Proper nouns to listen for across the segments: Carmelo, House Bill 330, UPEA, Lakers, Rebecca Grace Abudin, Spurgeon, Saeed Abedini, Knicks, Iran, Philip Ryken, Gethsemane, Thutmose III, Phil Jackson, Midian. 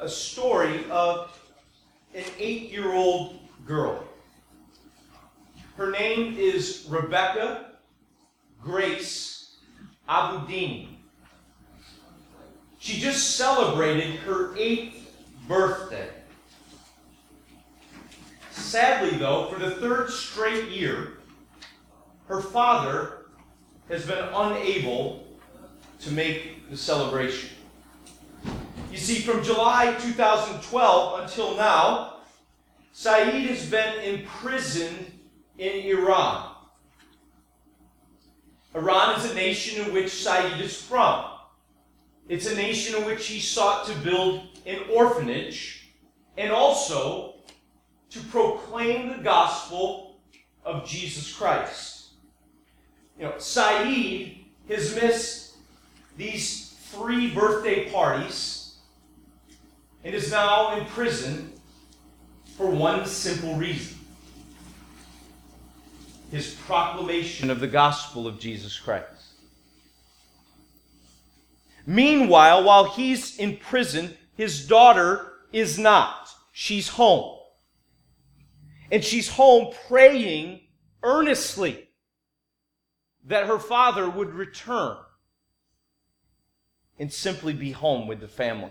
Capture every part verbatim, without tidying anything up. a story of an eight-year-old girl. Her name is Rebecca Grace Abudin. She just celebrated her eighth birthday. Sadly, though, for the third straight year, her father has been unable to make the celebration. You see, from July two thousand twelve until now, Saeed has been imprisoned in Iran. Iran is a nation in which Saeed is from. It's a nation in which he sought to build an orphanage and also to proclaim the gospel of Jesus Christ. You know, Saeed has missed these three birthday parties and is now in prison for one simple reason: his proclamation of the gospel of Jesus Christ. Meanwhile, while he's in prison, his daughter is not. She's home. And she's home praying earnestly that her father would return and simply be home with the family.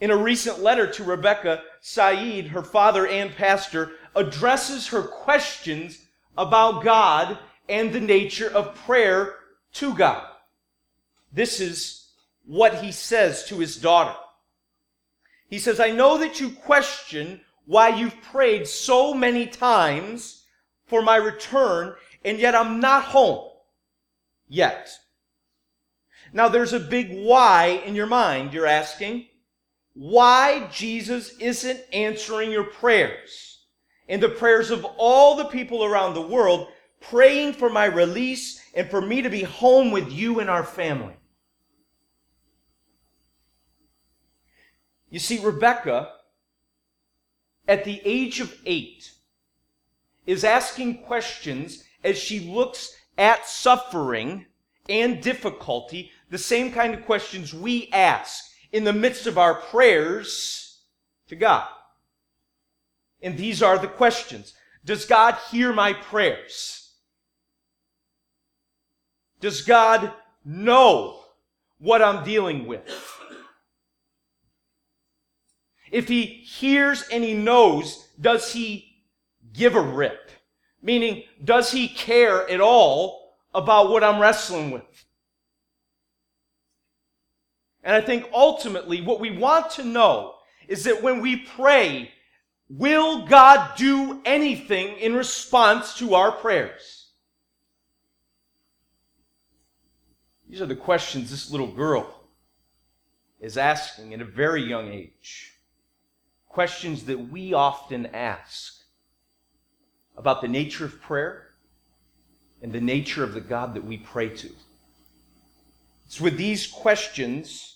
In a recent letter to Rebecca, Saeed, her father and pastor, addresses her questions about God and the nature of prayer to God. This is what he says to his daughter. He says, "I know that you question why you've prayed so many times for my return, and yet I'm not home yet." Now there's a big why in your mind, you're asking. Why Jesus isn't answering your prayers and the prayers of all the people around the world praying for my release and for me to be home with you and our family. You see, Rebecca, at the age of eight, is asking questions as she looks at suffering and difficulty, the same kind of questions we ask in the midst of our prayers to God. And these are the questions. Does God hear my prayers? Does God know what I'm dealing with? If he hears and he knows, does he give a rip? Meaning, does he care at all about what I'm wrestling with? And I think ultimately what we want to know is that when we pray, will God do anything in response to our prayers? These are the questions this little girl is asking at a very young age. Questions that we often ask about the nature of prayer and the nature of the God that we pray to. It's with these questions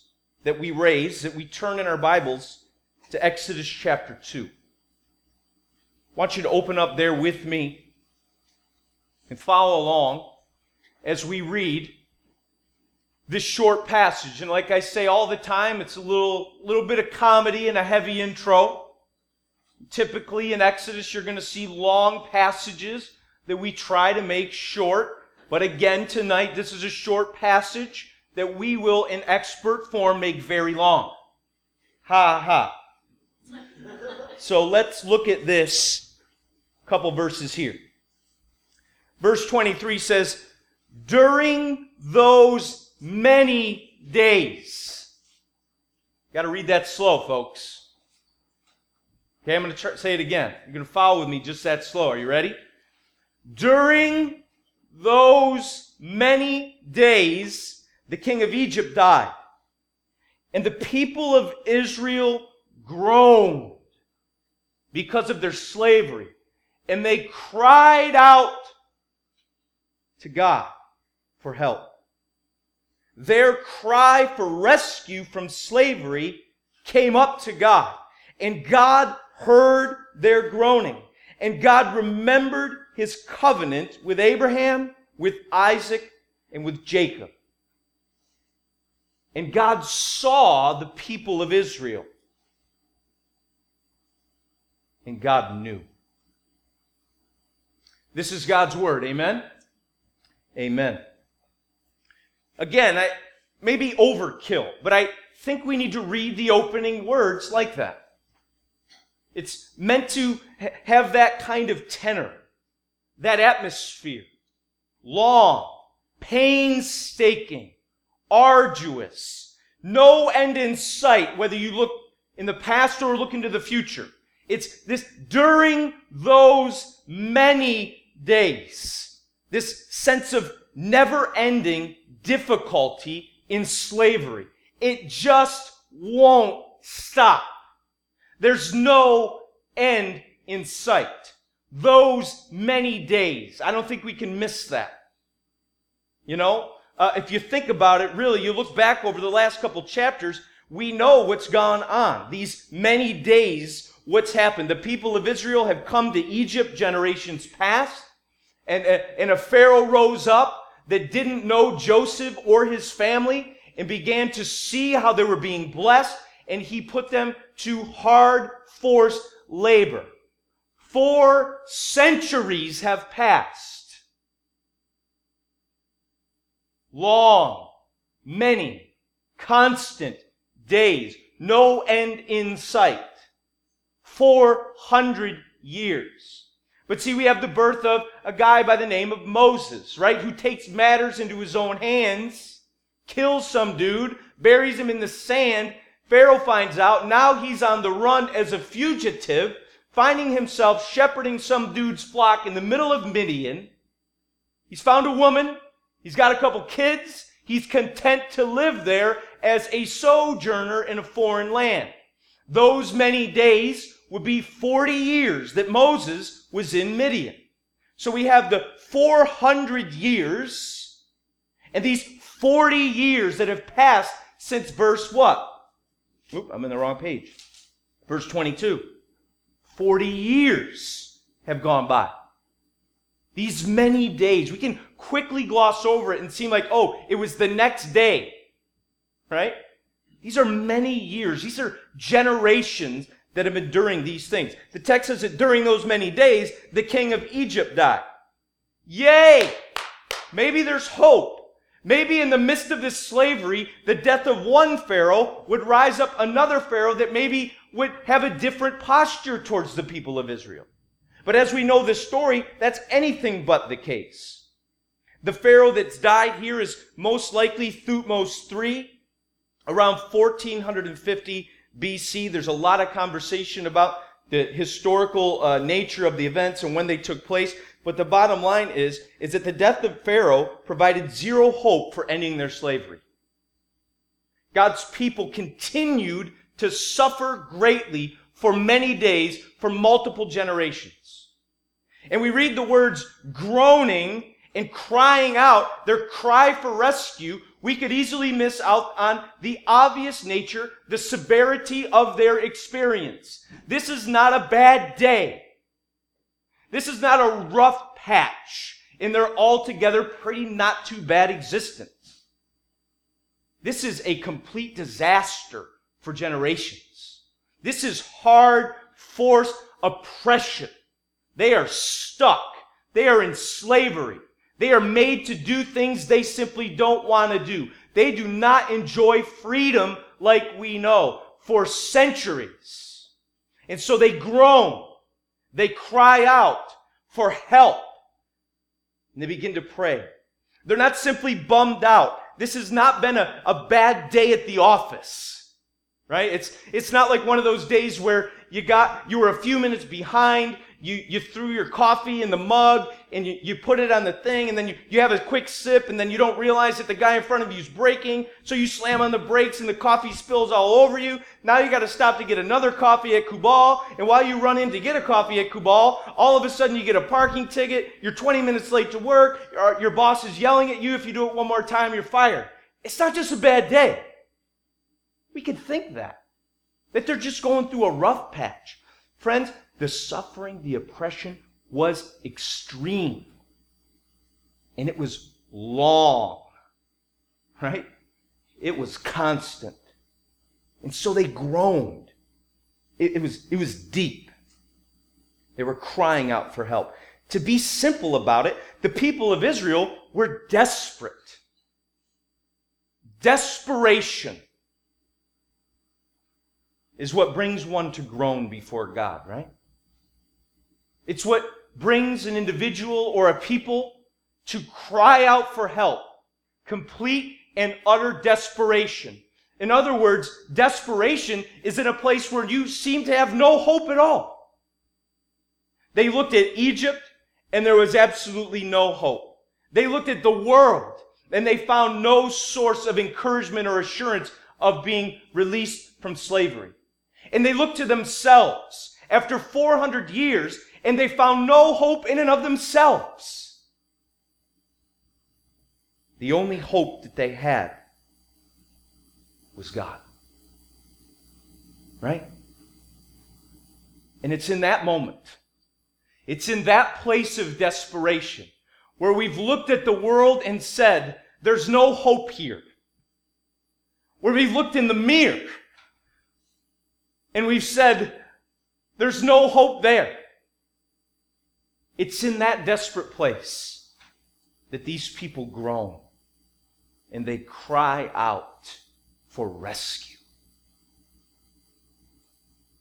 that we raise that we turn in our Bibles to Exodus chapter two. I want you to open up there with me and follow along as we read this short passage. And like I say all the time, it's a little, little bit of comedy and a heavy intro. Typically in Exodus, you're going to see long passages that we try to make short. But again, tonight, this is a short passage that we will, in expert form, make very long. Ha ha. So let's look at this couple verses here. Verse twenty-three says, during those many days. Got to read that slow, folks. Okay, I'm going to try, say it again. You're going to follow with me just that slow. Are you ready? During those many days, the king of Egypt died, and the people of Israel groaned because of their slavery, and they cried out to God for help. Their cry for rescue from slavery came up to God, and God heard their groaning, and God remembered his covenant with Abraham, with Isaac, and with Jacob. And God saw the people of Israel. And God knew. This is God's word. Amen? Amen. Again, I maybe overkill, but I think we need to read the opening words like that. It's meant to ha- have that kind of tenor, that atmosphere. Long, painstaking, arduous, no end in sight, whether you look in the past or look into the future. It's this during those many days, this sense of never-ending difficulty in slavery. It just won't stop. There's no end in sight. Those many days. I don't think we can miss that. You know, uh, if you think about it, really, you look back over the last couple chapters, we know what's gone on. These many days, what's happened? The people of Israel have come to Egypt generations past, and, and a Pharaoh rose up that didn't know Joseph or his family and began to see how they were being blessed, and he put them to hard, forced labor. Four centuries have passed. Long, many, constant days, no end in sight. Four hundred years. But see, we have the birth of a guy by the name of Moses, right? Who takes matters into his own hands, kills some dude, buries him in the sand. Pharaoh finds out. Now he's on the run as a fugitive, finding himself shepherding some dude's flock in the middle of Midian. He's found a woman. He's got a couple kids. He's content to live there as a sojourner in a foreign land. Those many days would be forty years that Moses was in Midian. So we have the four hundred years and these forty years that have passed since verse what? Oop, I'm in the wrong page. Verse twenty-two. forty years have gone by. These many days. We can quickly gloss over it and seem like, oh, it was the next day. Right? These are many years. These are generations that have been enduring these things. The text says that during those many days, the king of Egypt died. Yay! Maybe there's hope. Maybe in the midst of this slavery, the death of one Pharaoh would rise up another Pharaoh that maybe would have a different posture towards the people of Israel. But as we know this story, that's anything but the case. The Pharaoh that's died here is most likely Thutmose the third, around fourteen fifty B C. There's a lot of conversation about the historical uh, nature of the events and when they took place. But the bottom line is, is that the death of Pharaoh provided zero hope for ending their slavery. God's people continued to suffer greatly for many days, for multiple generations. And we read the words groaning and crying out, their cry for rescue. We could easily miss out on the obvious nature, the severity of their experience. This is not a bad day. This is not a rough patch in their altogether pretty not too bad existence. This is a complete disaster for generations. This is hard, forced oppression. They are stuck. They are in slavery. They are made to do things they simply don't want to do. They do not enjoy freedom like we know for centuries. And so they groan. They cry out for help. And they begin to pray. They're not simply bummed out. This has not been a, a bad day at the office. Right? It's, it's not like one of those days where you got, you were a few minutes behind, you, you threw your coffee in the mug, and you, you put it on the thing, and then you, you have a quick sip, and then you don't realize that the guy in front of you is braking, so you slam on the brakes, and the coffee spills all over you. Now you got to stop to get another coffee at Kubal, and while you run in to get a coffee at Kubal, all of a sudden you get a parking ticket, you're twenty minutes late to work, your, your boss is yelling at you, if you do it one more time, you're fired. It's not just a bad day. We could think that, that they're just going through a rough patch. Friends, the suffering, the oppression was extreme. And it was long, right? It was constant. And so they groaned. It, it was, it was deep. They were crying out for help. To be simple about it, the people of Israel were desperate. Desperation is what brings one to groan before God, right? It's what brings an individual or a people to cry out for help. Complete and utter desperation. In other words, desperation is in a place where you seem to have no hope at all. They looked at Egypt, and there was absolutely no hope. They looked at the world, and they found no source of encouragement or assurance of being released from slavery. And they looked to themselves after four hundred years, and they found no hope in and of themselves. The only hope that they had was God. Right? And it's in that moment, it's in that place of desperation where we've looked at the world and said, there's no hope here. Where we've looked in the mirror and we've said, there's no hope there. It's in that desperate place that these people groan and they cry out for rescue.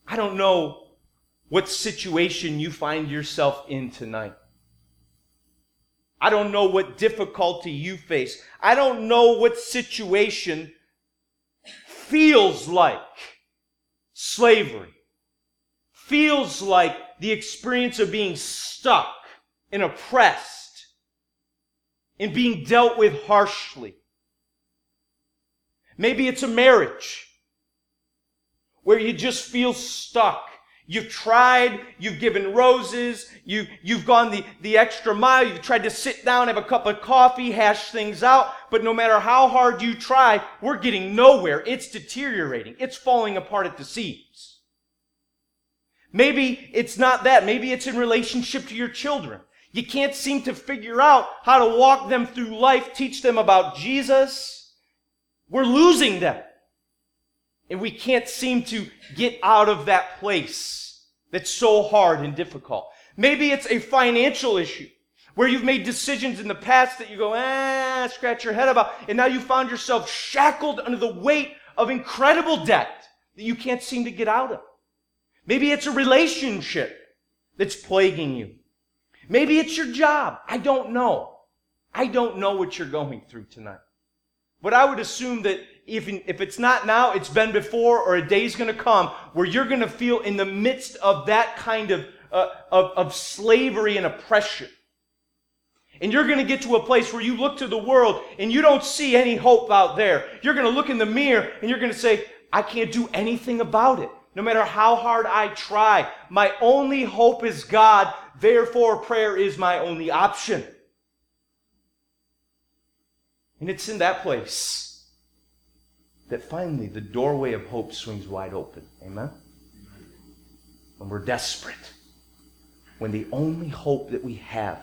I don't know what situation you find yourself in tonight. I don't know what difficulty you face. I don't know what situation feels like slavery, feels like the experience of being stuck and oppressed and being dealt with harshly. Maybe it's a marriage where you just feel stuck. You've tried, you've given roses, you, you've gone the, the extra mile, you've tried to sit down, have a cup of coffee, hash things out, but no matter how hard you try, we're getting nowhere. It's deteriorating. It's falling apart at the seams. Maybe it's not that. Maybe it's in relationship to your children. You can't seem to figure out how to walk them through life, teach them about Jesus. We're losing them. And we can't seem to get out of that place that's so hard and difficult. Maybe it's a financial issue where you've made decisions in the past that you go, ah, scratch your head about. And now you found yourself shackled under the weight of incredible debt that you can't seem to get out of. Maybe it's a relationship that's plaguing you. Maybe it's your job. I don't know. I don't know what you're going through tonight. But I would assume that If, if it's not now, it's been before, or a day's going to come where you're going to feel in the midst of that kind of, uh, of, of slavery and oppression. And you're going to get to a place where you look to the world and you don't see any hope out there. You're going to look in the mirror and you're going to say, I can't do anything about it. No matter how hard I try, my only hope is God. Therefore, prayer is my only option. And it's in that place that finally the doorway of hope swings wide open. Amen? When we're desperate, when the only hope that we have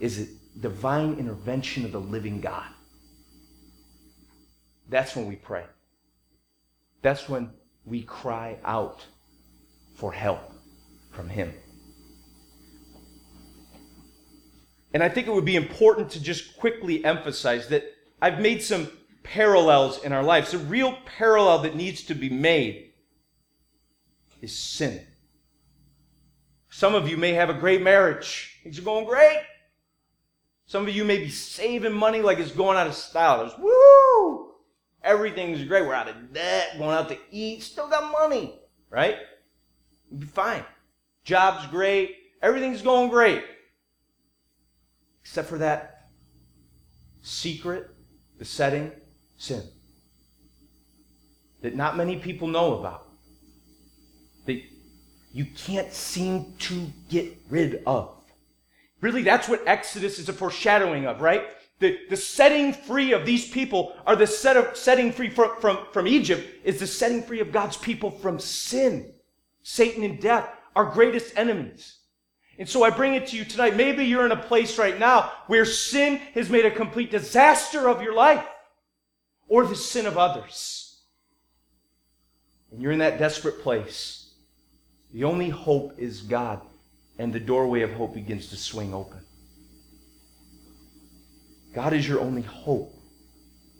is a divine intervention of the living God, that's when we pray. That's when we cry out for help from Him. And I think it would be important to just quickly emphasize that I've made some parallels in our lives. The real parallel that needs to be made is sin. Some of you may have a great marriage. Things are going great. Some of you may be saving money like it's going out of style. It's woo! Everything's great. We're out of debt, going out to eat, still got money, right? You'll be fine. Job's great. Everything's going great. Except for that secret, besetting sin that not many people know about, that you can't seem to get rid of. Really, that's what Exodus is a foreshadowing of, right? The, the setting free of these people are the set of, setting free from, from, from Egypt is the setting free of God's people from sin. Satan and death, our greatest enemies. And so I bring it to you tonight. Maybe you're in a place right now where sin has made a complete disaster of your life. or the sin of others, and you're in that desperate place, the only hope is God, and the doorway of hope begins to swing open. God is your only hope.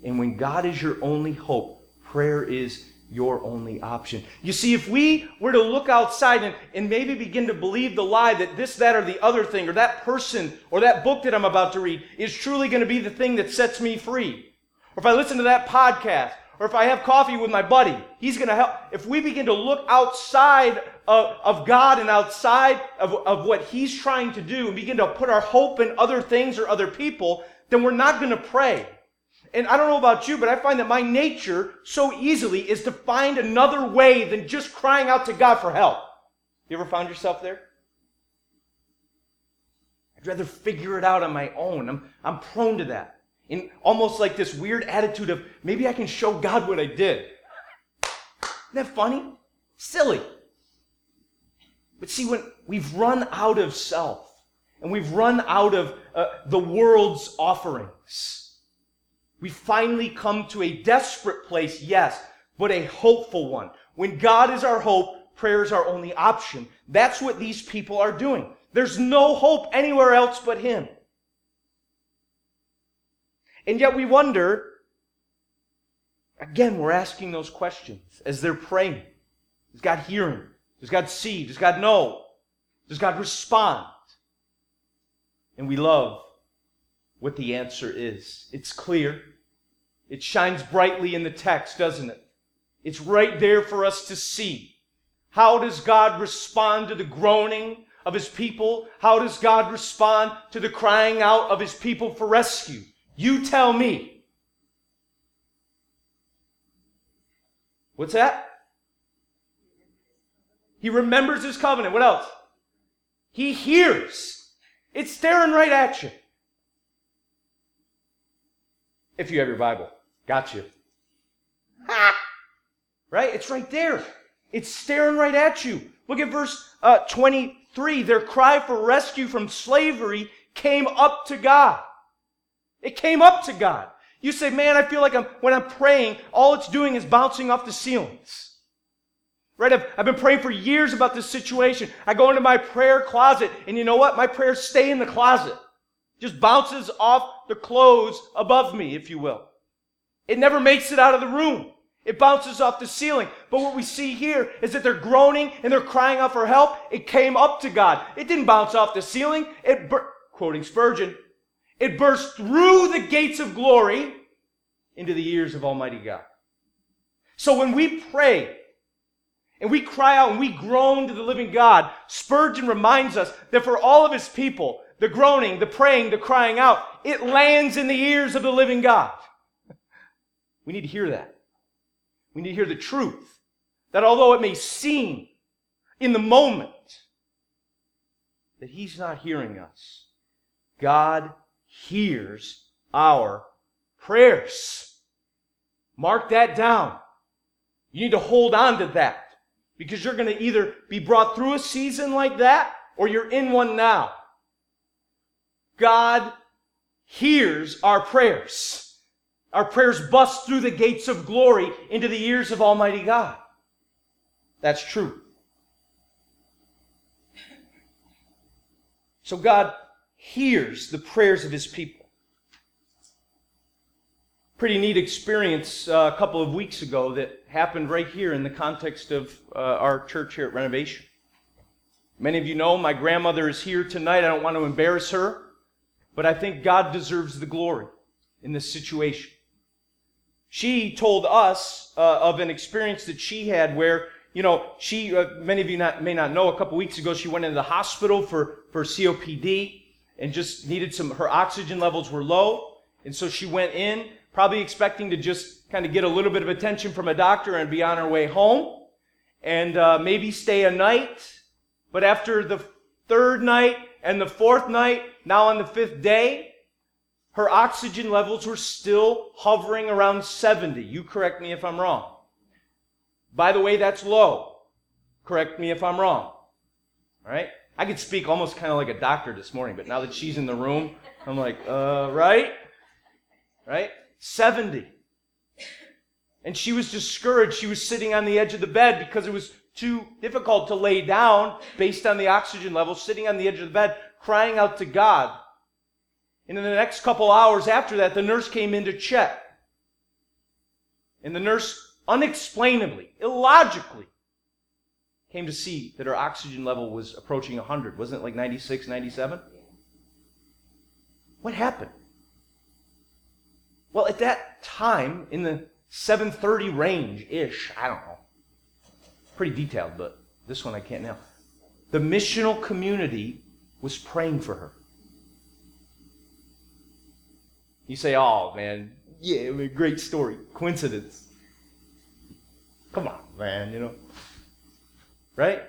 And when God is your only hope, prayer is your only option. You see, if we were to look outside and, and maybe begin to believe the lie that this, that, or the other thing, or that person, or that book that I'm about to read is truly going to be the thing that sets me free, or if I listen to that podcast, or if I have coffee with my buddy, he's going to help. If we begin to look outside of, of God and outside of, of what he's trying to do and begin to put our hope in other things or other people, then we're not going to pray. And I don't know about you, but I find that my nature so easily is to find another way than just crying out to God for help. You ever found yourself there? I'd rather figure it out on my own. I'm, I'm prone to that. In almost like this weird attitude of, maybe I can show God what I did. Isn't that funny? Silly. But see, when we've run out of self, and we've run out of uh, the world's offerings, we finally come to a desperate place, yes, but a hopeful one. When God is our hope, prayer is our only option. That's what these people are doing. There's no hope anywhere else but Him. And yet we wonder, again, we're asking those questions as they're praying. Does God hear him? Does God see? Does God know? Does God respond? And we love what the answer is. It's clear. It shines brightly in the text, doesn't it? It's right there for us to see. How does God respond to the groaning of His people? How does God respond to the crying out of His people for rescue? You tell me. What's that? He remembers His covenant. What else? He hears. It's staring right at you. If you have your Bible. Got you. Ha! Right? It's right there. It's staring right at you. Look at verse uh, twenty-three. Their cry for rescue from slavery came up to God. It came up to God. You say, man, I feel like I'm when I'm praying, all it's doing is bouncing off the ceilings. Right? I've, I've been praying for years about this situation. I go into my prayer closet, and you know what? My prayers stay in the closet. Just bounces off the clothes above me, if you will. It never makes it out of the room. It bounces off the ceiling. But what we see here is that they're groaning and they're crying out for help. It came up to God. It didn't bounce off the ceiling. It, bur- quoting Spurgeon, it burst through the gates of glory into the ears of Almighty God. So when we pray, and we cry out and we groan to the living God, Spurgeon reminds us that for all of His people, the groaning, the praying, the crying out, it lands in the ears of the living God. We need to hear that. We need to hear the truth that although it may seem in the moment that He's not hearing us, God hears our prayers. Mark that down. You need to hold on to that because you're going to either be brought through a season like that or you're in one now. God hears our prayers. Our prayers bust through the gates of glory into the ears of Almighty God. That's true. So God hears the prayers of His people. Pretty neat experience uh, a couple of weeks ago that happened right here in the context of uh, our church here at Renovation. Many of you know my grandmother is here tonight. I don't want to embarrass her. But I think God deserves the glory in this situation. She told us uh, of an experience that she had where, you know, she, uh, many of you not, may not know, a couple weeks ago she went into the hospital for, for C O P D and just needed some, her oxygen levels were low. And so she went in, probably expecting to just kind of get a little bit of attention from a doctor and be on her way home and uh, maybe stay a night. But after the third night and the fourth night, now on the fifth day, her oxygen levels were still hovering around seventy. You correct me if I'm wrong. By the way, that's low. Correct me if I'm wrong. All right? I could speak almost kind of like a doctor this morning, but now that she's in the room, I'm like, uh, right? Right? seventy. And she was discouraged. She was sitting on the edge of the bed because it was too difficult to lay down based on the oxygen level, sitting on the edge of the bed, crying out to God. And in the next couple hours after that, the nurse came in to check. And the nurse, unexplainably, illogically, came to see that her oxygen level was approaching one hundred. Wasn't it like ninety-six, ninety-seven? What happened? Well, at that time, in the seven thirty range-ish, I don't know. Pretty detailed, but this one I can't now. The missional community was praying for her. You say, oh, man, yeah, it was a great story. Coincidence. Come on, man, you know. Right?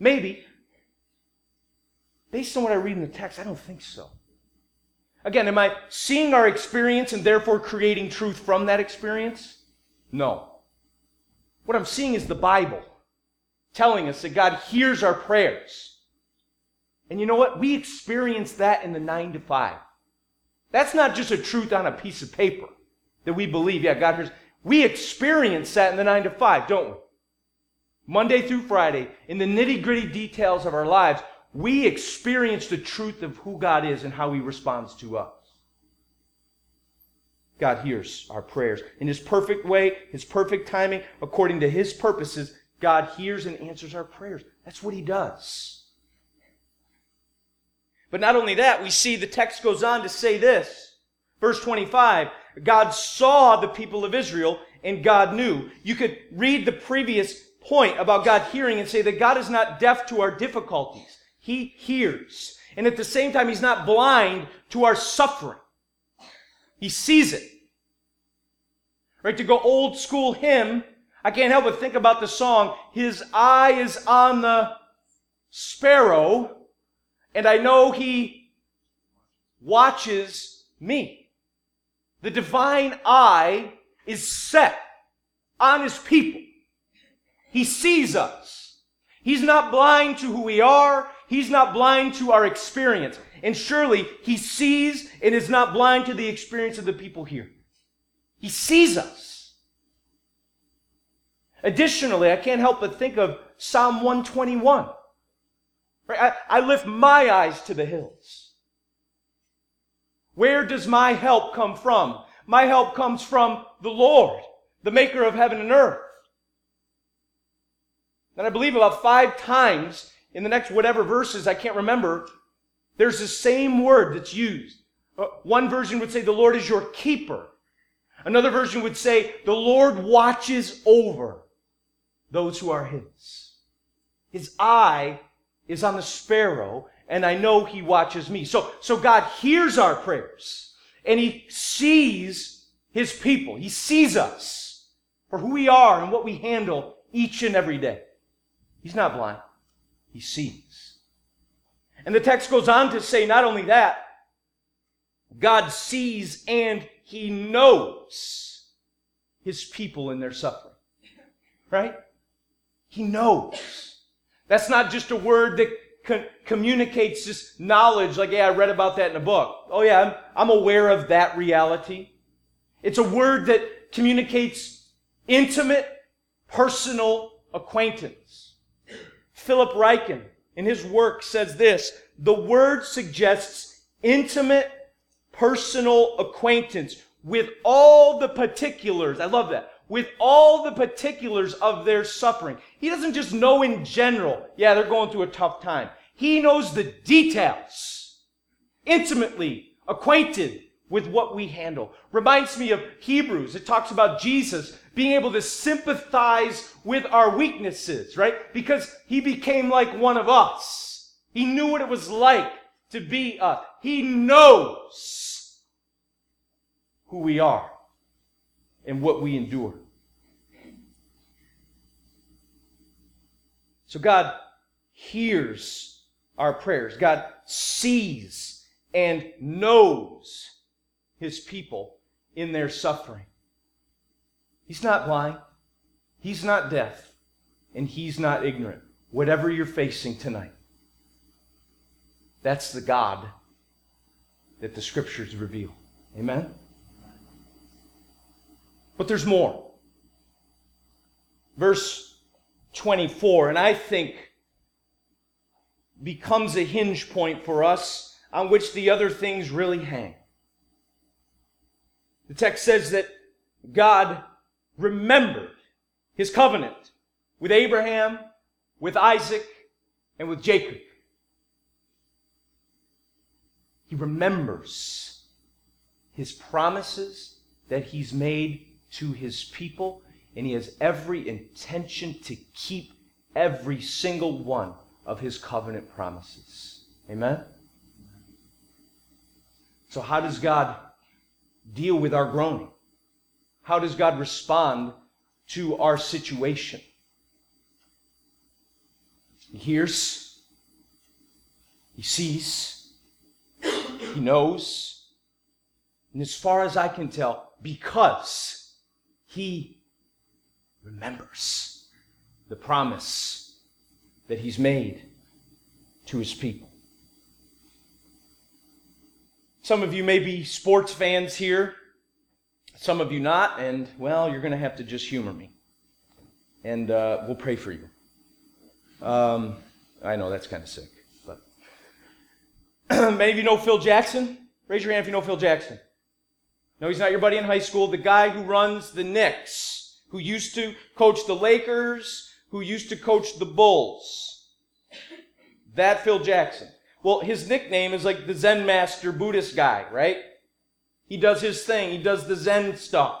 Maybe. Based on what I read in the text, I don't think so. Again, am I seeing our experience and therefore creating truth from that experience? No. What I'm seeing is the Bible telling us that God hears our prayers. And you know what? We experience that in the nine to five. That's not just a truth on a piece of paper that we believe, yeah, God hears. We experience that in the nine to five, don't we? Monday through Friday, in the nitty-gritty details of our lives, we experience the truth of who God is and how He responds to us. God hears our prayers. In His perfect way, His perfect timing, according to His purposes, God hears and answers our prayers. That's what He does. But not only that, we see the text goes on to say this. Verse twenty-five, God saw the people of Israel and God knew. You could read the previous point about God hearing and say that God is not deaf to our difficulties. He hears. And at the same time, He's not blind to our suffering. He sees it. Right? To go old school hymn, I can't help but think about the song, His eye is on the sparrow, and I know He watches me. The divine eye is set on His people. He sees us. He's not blind to who we are. He's not blind to our experience. And surely He sees and is not blind to the experience of the people here. He sees us. Additionally, I can't help but think of Psalm one twenty-one. Right? I, I lift my eyes to the hills. Where does my help come from? My help comes from the Lord, the maker of heaven and earth. And I believe about five times in the next whatever verses, I can't remember, there's the same word that's used. One version would say, the Lord is your keeper. Another version would say, the Lord watches over those who are His. His eye is on the sparrow, and I know He watches me. So, so God hears our prayers, and He sees His people. He sees us for who we are and what we handle each and every day. He's not blind. He sees. And the text goes on to say not only that, God sees and He knows His people in their suffering. Right? He knows. That's not just a word that co- communicates this knowledge like, yeah, I read about that in a book. Oh yeah, I'm, I'm aware of that reality. It's a word that communicates intimate, personal acquaintance. Philip Ryken, in his work, says this, the word suggests intimate, personal acquaintance with all the particulars. I love that. With all the particulars of their suffering. He doesn't just know in general, yeah, they're going through a tough time. He knows the details, intimately acquainted with what we handle. Reminds me of Hebrews. It talks about Jesus being able to sympathize with our weaknesses, right? Because He became like one of us. He knew what it was like to be us. He knows who we are and what we endure. So God hears our prayers. God sees and knows His people in their suffering. He's not blind. He's not deaf. And He's not ignorant. Whatever you're facing tonight, that's the God that the Scriptures reveal. Amen? But there's more. Verse twenty-four, and I think becomes a hinge point for us on which the other things really hang. The text says that God remembered his covenant with Abraham, with Isaac, and with Jacob. He remembers his promises that he's made to his people, and he has every intention to keep every single one of his covenant promises. Amen? So how does God deal with our groaning? How does God respond to our situation? He hears, he sees, he knows, and as far as I can tell, because he remembers the promise that he's made to his people. Some of you may be sports fans here, some of you not, and well, you're going to have to just humor me, and uh, we'll pray for you. Um, I know that's kind of sick, but many of you know Phil Jackson. Raise your hand if you know Phil Jackson. No, he's not your buddy in high school. The guy who runs the Knicks, who used to coach the Lakers, who used to coach the Bulls. That Phil Jackson. Well, his nickname is like the Zen master Buddhist guy, right? He does his thing. He does the Zen stuff,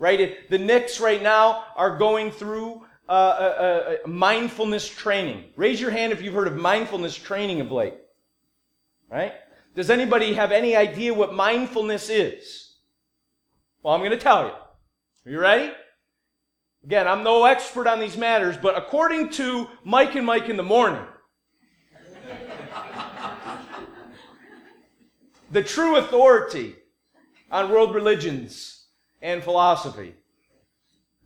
right? The Knicks right now are going through uh, uh, uh, mindfulness training. Raise your hand if you've heard of mindfulness training of late, right? Does anybody have any idea what mindfulness is? Well, I'm going to tell you. Are you ready? Again, I'm no expert on these matters, but according to Mike and Mike in the Morning, the true authority on world religions and philosophy,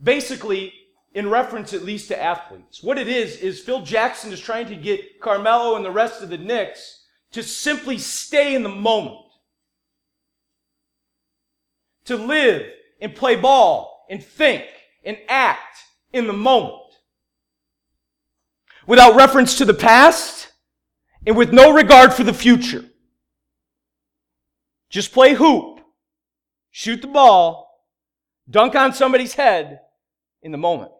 basically in reference at least to athletes. What it is, is Phil Jackson is trying to get Carmelo and the rest of the Knicks to simply stay in the moment, to live and play ball and think and act in the moment without reference to the past and with no regard for the future. Just play hoop, shoot the ball, dunk on somebody's head in the moment.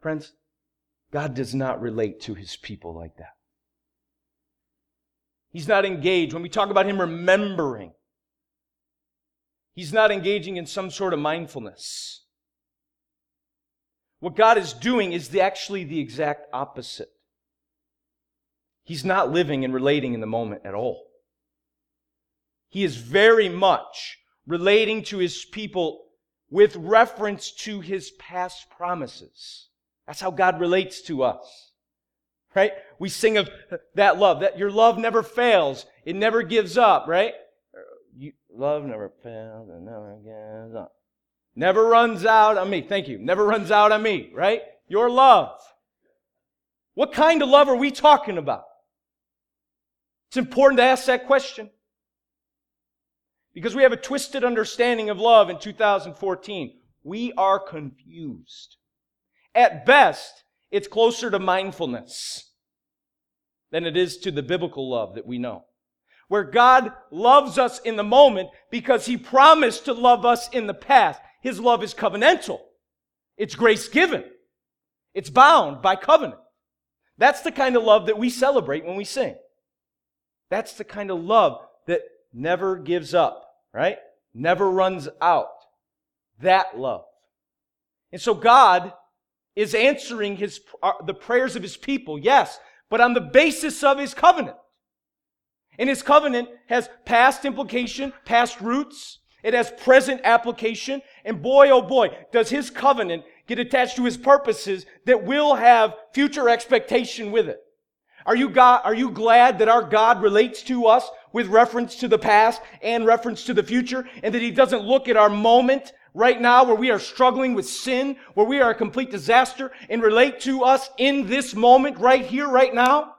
Friends, God does not relate to his people like that. He's not engaged. When we talk about him remembering, he's not engaging in some sort of mindfulness. What God is doing is the, actually the exact opposite. He's not living and relating in the moment at all. He is very much relating to his people with reference to his past promises. That's how God relates to us, right? We sing of that love, that your love never fails. It never gives up, right? You, love never fails and never gives up. Never runs out on me. Thank you. Never runs out on me, right? Your love. What kind of love are we talking about? It's important to ask that question, because we have a twisted understanding of love in two thousand fourteen. We are confused. At best, it's closer to mindfulness than it is to the biblical love that we know, where God loves us in the moment because he promised to love us in the past. His love is covenantal. It's grace given. It's bound by covenant. That's the kind of love that we celebrate when we sing. That's the kind of love that never gives up, right? Never runs out. That love. And so God is answering his uh, the prayers of his people, yes, but on the basis of his covenant. And his covenant has past implication, past roots. It has present application. And boy, oh boy, does his covenant get attached to his purposes that will have future expectation with it. Are you God, are you glad that our God relates to us with reference to the past and reference to the future, and that he doesn't look at our moment right now where we are struggling with sin, where we are a complete disaster, and relate to us in this moment right here, right now?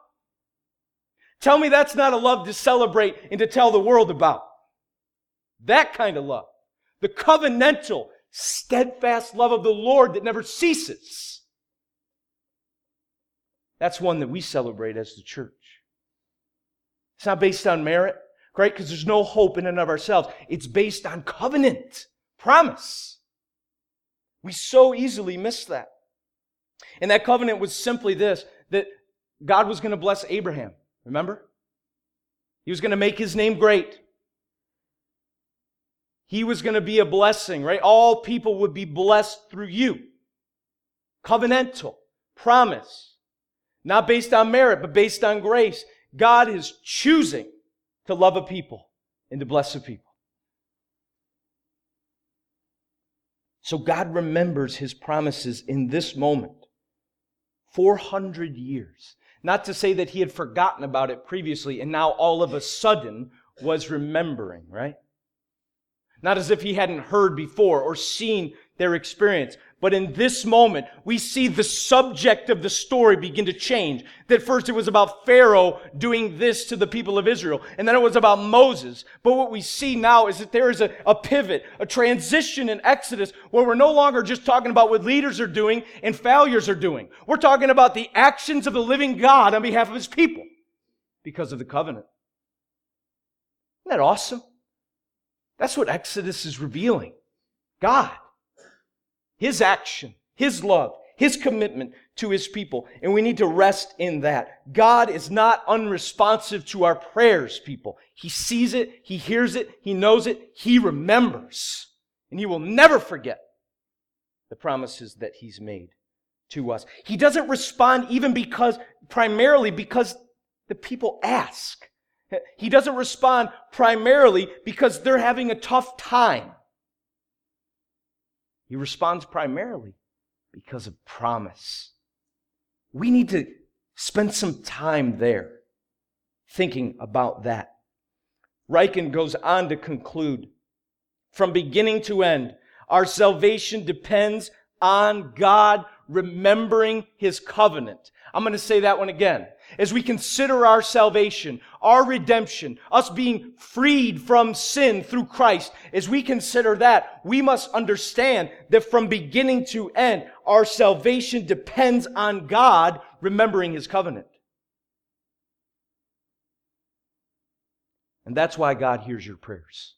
Tell me that's not a love to celebrate and to tell the world about. That kind of love. The covenantal, steadfast love of the Lord that never ceases. That's one that we celebrate as the church. It's not based on merit, right? Because there's no hope in and of ourselves. It's based on covenant, promise. We so easily miss that. And that covenant was simply this, that God was going to bless Abraham. Remember? He was going to make his name great. He was going to be a blessing, right? All people would be blessed through you. Covenantal. Promise. Not based on merit, but based on grace. God is choosing to love a people and to bless a people. So God remembers His promises in this moment. four hundred years. Not to say that He had forgotten about it previously and now all of a sudden was remembering, right? Not as if He hadn't heard before or seen their experience. But in this moment, we see the subject of the story begin to change. That first it was about Pharaoh doing this to the people of Israel, and then it was about Moses. But what we see now is that there is a, a pivot, a transition in Exodus where we're no longer just talking about what leaders are doing and failures are doing. We're talking about the actions of the living God on behalf of His people because of the covenant. Isn't that awesome? That's what Exodus is revealing. God. His action, His love, His commitment to His people. And we need to rest in that. God is not unresponsive to our prayers, people. He sees it, He hears it, He knows it, He remembers. And He will never forget the promises that He's made to us. He doesn't respond even because, primarily because the people ask. He doesn't respond primarily because they're having a tough time. He responds primarily because of promise. We need to spend some time there thinking about that. Ryken goes on to conclude, from beginning to end, our salvation depends on God remembering His covenant. I'm going to say that one again. As we consider our salvation, our redemption, us being freed from sin through Christ, as we consider that, we must understand that from beginning to end, our salvation depends on God remembering His covenant. And that's why God hears your prayers.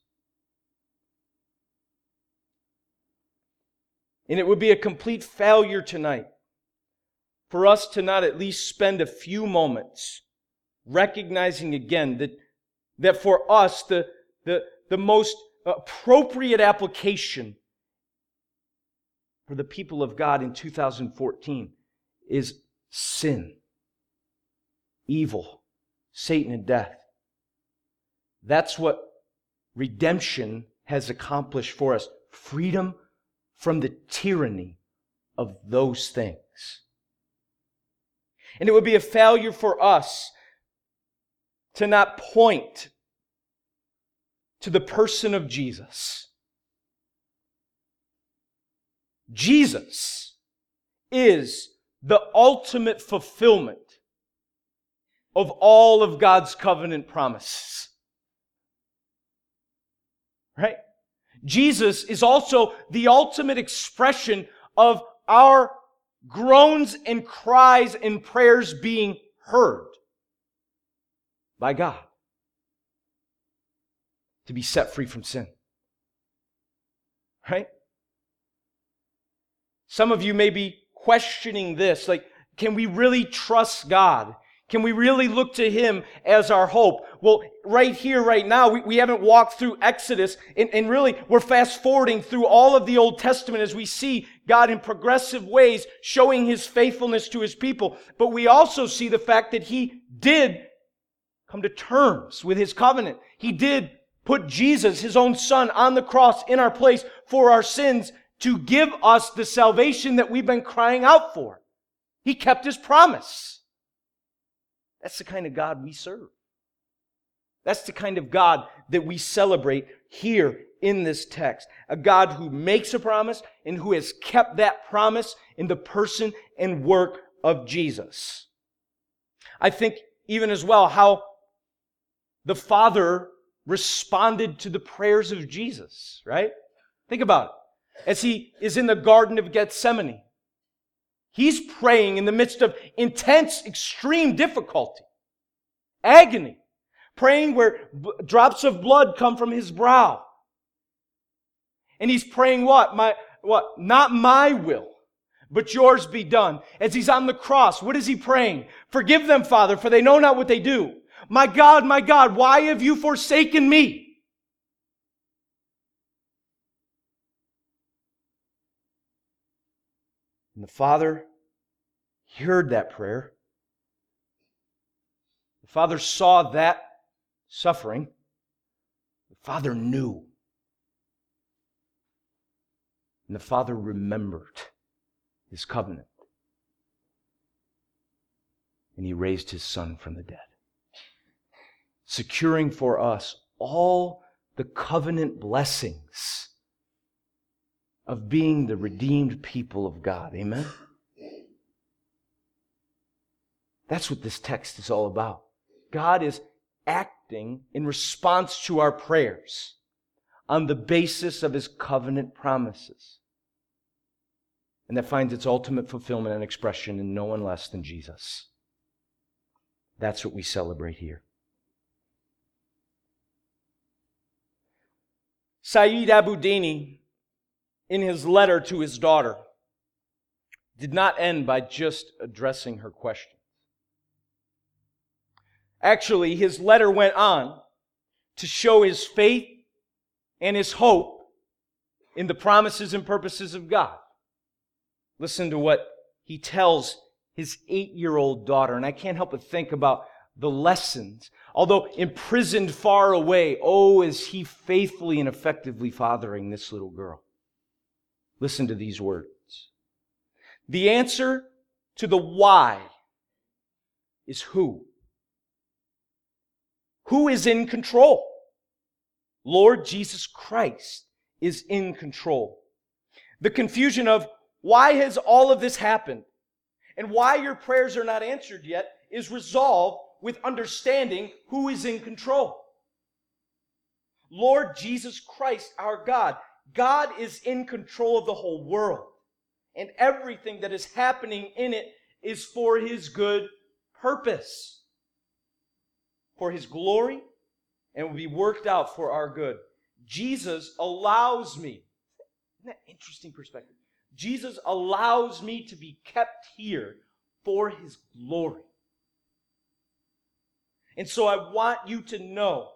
And it would be a complete failure tonight for us to not at least spend a few moments recognizing again that, that for us the, the, the most appropriate application for the people of God in two thousand fourteen is sin, evil, Satan, and death. That's what redemption has accomplished for us. Freedom from the tyranny of those things. And it would be a failure for us to not point to the person of Jesus. Jesus is the ultimate fulfillment of all of God's covenant promises. Right? Jesus is also the ultimate expression of our groans and cries and prayers being heard by God to be set free from sin. Right? Some of you may be questioning this, like, can we really trust God? Can we really look to Him as our hope? Well, right here, right now, we, we haven't walked through Exodus, and, and really, we're fast-forwarding through all of the Old Testament as we see God in progressive ways showing His faithfulness to His people. But we also see the fact that He did come to terms with His covenant. He did put Jesus, His own Son, on the cross in our place for our sins to give us the salvation that we've been crying out for. He kept His promise. That's the kind of God we serve. That's the kind of God that we celebrate here in this text. A God who makes a promise and who has kept that promise in the person and work of Jesus. I think even as well how the Father responded to the prayers of Jesus, right? Think about it. As he is in the Garden of Gethsemane, he's praying in the midst of intense, extreme difficulty, agony, praying where b- drops of blood come from his brow. And he's praying what? My, what? Not my will, but yours be done. As he's on the cross, what is he praying? Forgive them, Father, for they know not what they do. My God, my God, why have you forsaken me? And the Father, he heard that prayer. The Father saw that suffering. The Father knew. And the Father remembered his covenant. And he raised his Son from the dead, securing for us all the covenant blessings of being the redeemed people of God. Amen? That's what this text is all about. God is acting in response to our prayers on the basis of his covenant promises. And that finds its ultimate fulfillment and expression in no one less than Jesus. That's what we celebrate here. Saeed Abedini, in his letter to his daughter, did not end by just addressing her questions. Actually, his letter went on to show his faith and his hope in the promises and purposes of God. Listen to what he tells his eight-year-old daughter, and I can't help but think about the lessons. Although imprisoned far away, oh, is he faithfully and effectively fathering this little girl. Listen to these words. The answer to the why is who? Who is in control? Lord Jesus Christ is in control. The confusion of why has all of this happened and why your prayers are not answered yet is resolved with understanding who is in control. Lord Jesus Christ, our God. God is in control of the whole world, and everything that is happening in it is for his good purpose, for his glory, and will be worked out for our good. Jesus allows me, isn't that an interesting perspective? Jesus allows me to be kept here for his glory. And so I want you to know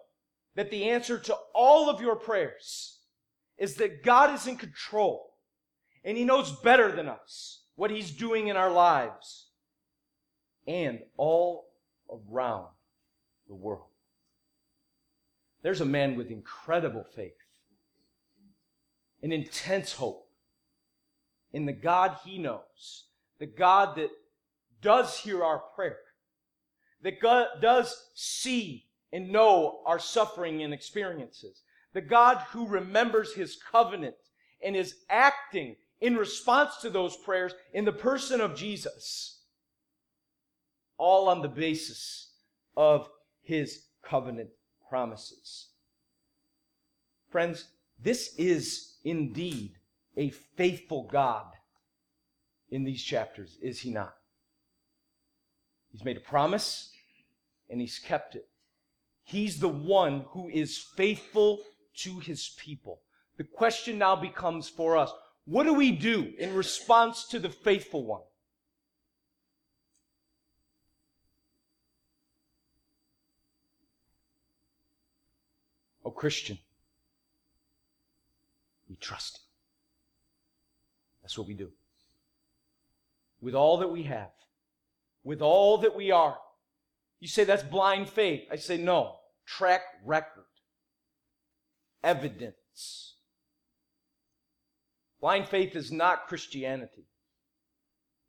that the answer to all of your prayers is that God is in control, and he knows better than us what he's doing in our lives and all around the world. There's a man with incredible faith, an intense hope in the God he knows, the God that does hear our prayer, that God does see and know our suffering and experiences, the God who remembers his covenant and is acting in response to those prayers in the person of Jesus, all on the basis of his covenant promises. Friends, this is indeed a faithful God in these chapters, is he not? He's made a promise and he's kept it. He's the one who is faithful to his people. The question now becomes for us, what do we do in response to the faithful one? Oh, Christian, we trust him. That's what we do. With all that we have, with all that we are. You say that's blind faith. I say no. Track record. Evidence. Blind faith is not Christianity.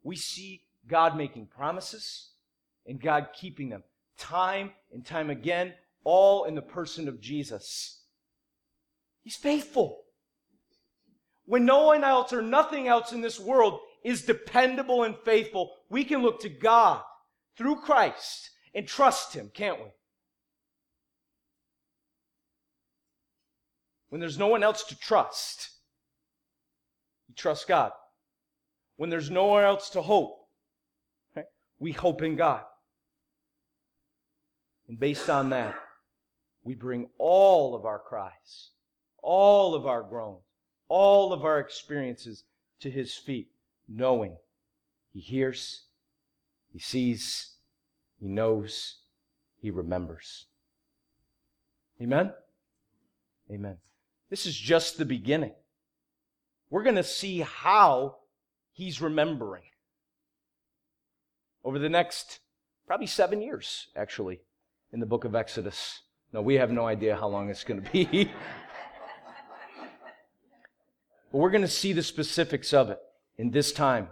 We see God making promises and God keeping them time and time again, all in the person of Jesus. He's faithful. When no one else or nothing else in this world is dependable and faithful, we can look to God through Christ and trust him, can't we? When there's no one else to trust, we trust God. When there's nowhere else to hope, right, we hope in God. And based on that, we bring all of our cries, all of our groans, all of our experiences to His feet, knowing He hears, He sees, He knows, He remembers. Amen? Amen. This is just the beginning. We're going to see how He's remembering over the next probably seven years, actually, in the book of Exodus. No, we have no idea how long it's going to be. But we're going to see the specifics of it in this time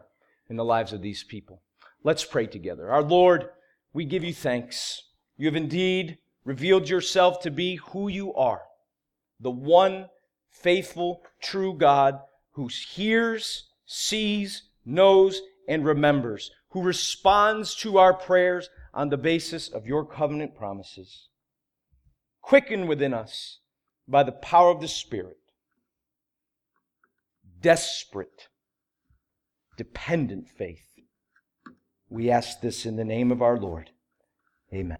in the lives of these people. Let's pray together. Our Lord, we give you thanks. You have indeed revealed yourself to be who you are, the one faithful, true God who hears, sees, knows, and remembers, who responds to our prayers on the basis of your covenant promises. Quicken within us by the power of the Spirit, desperate, dependent faith. We ask this in the name of our Lord. Amen.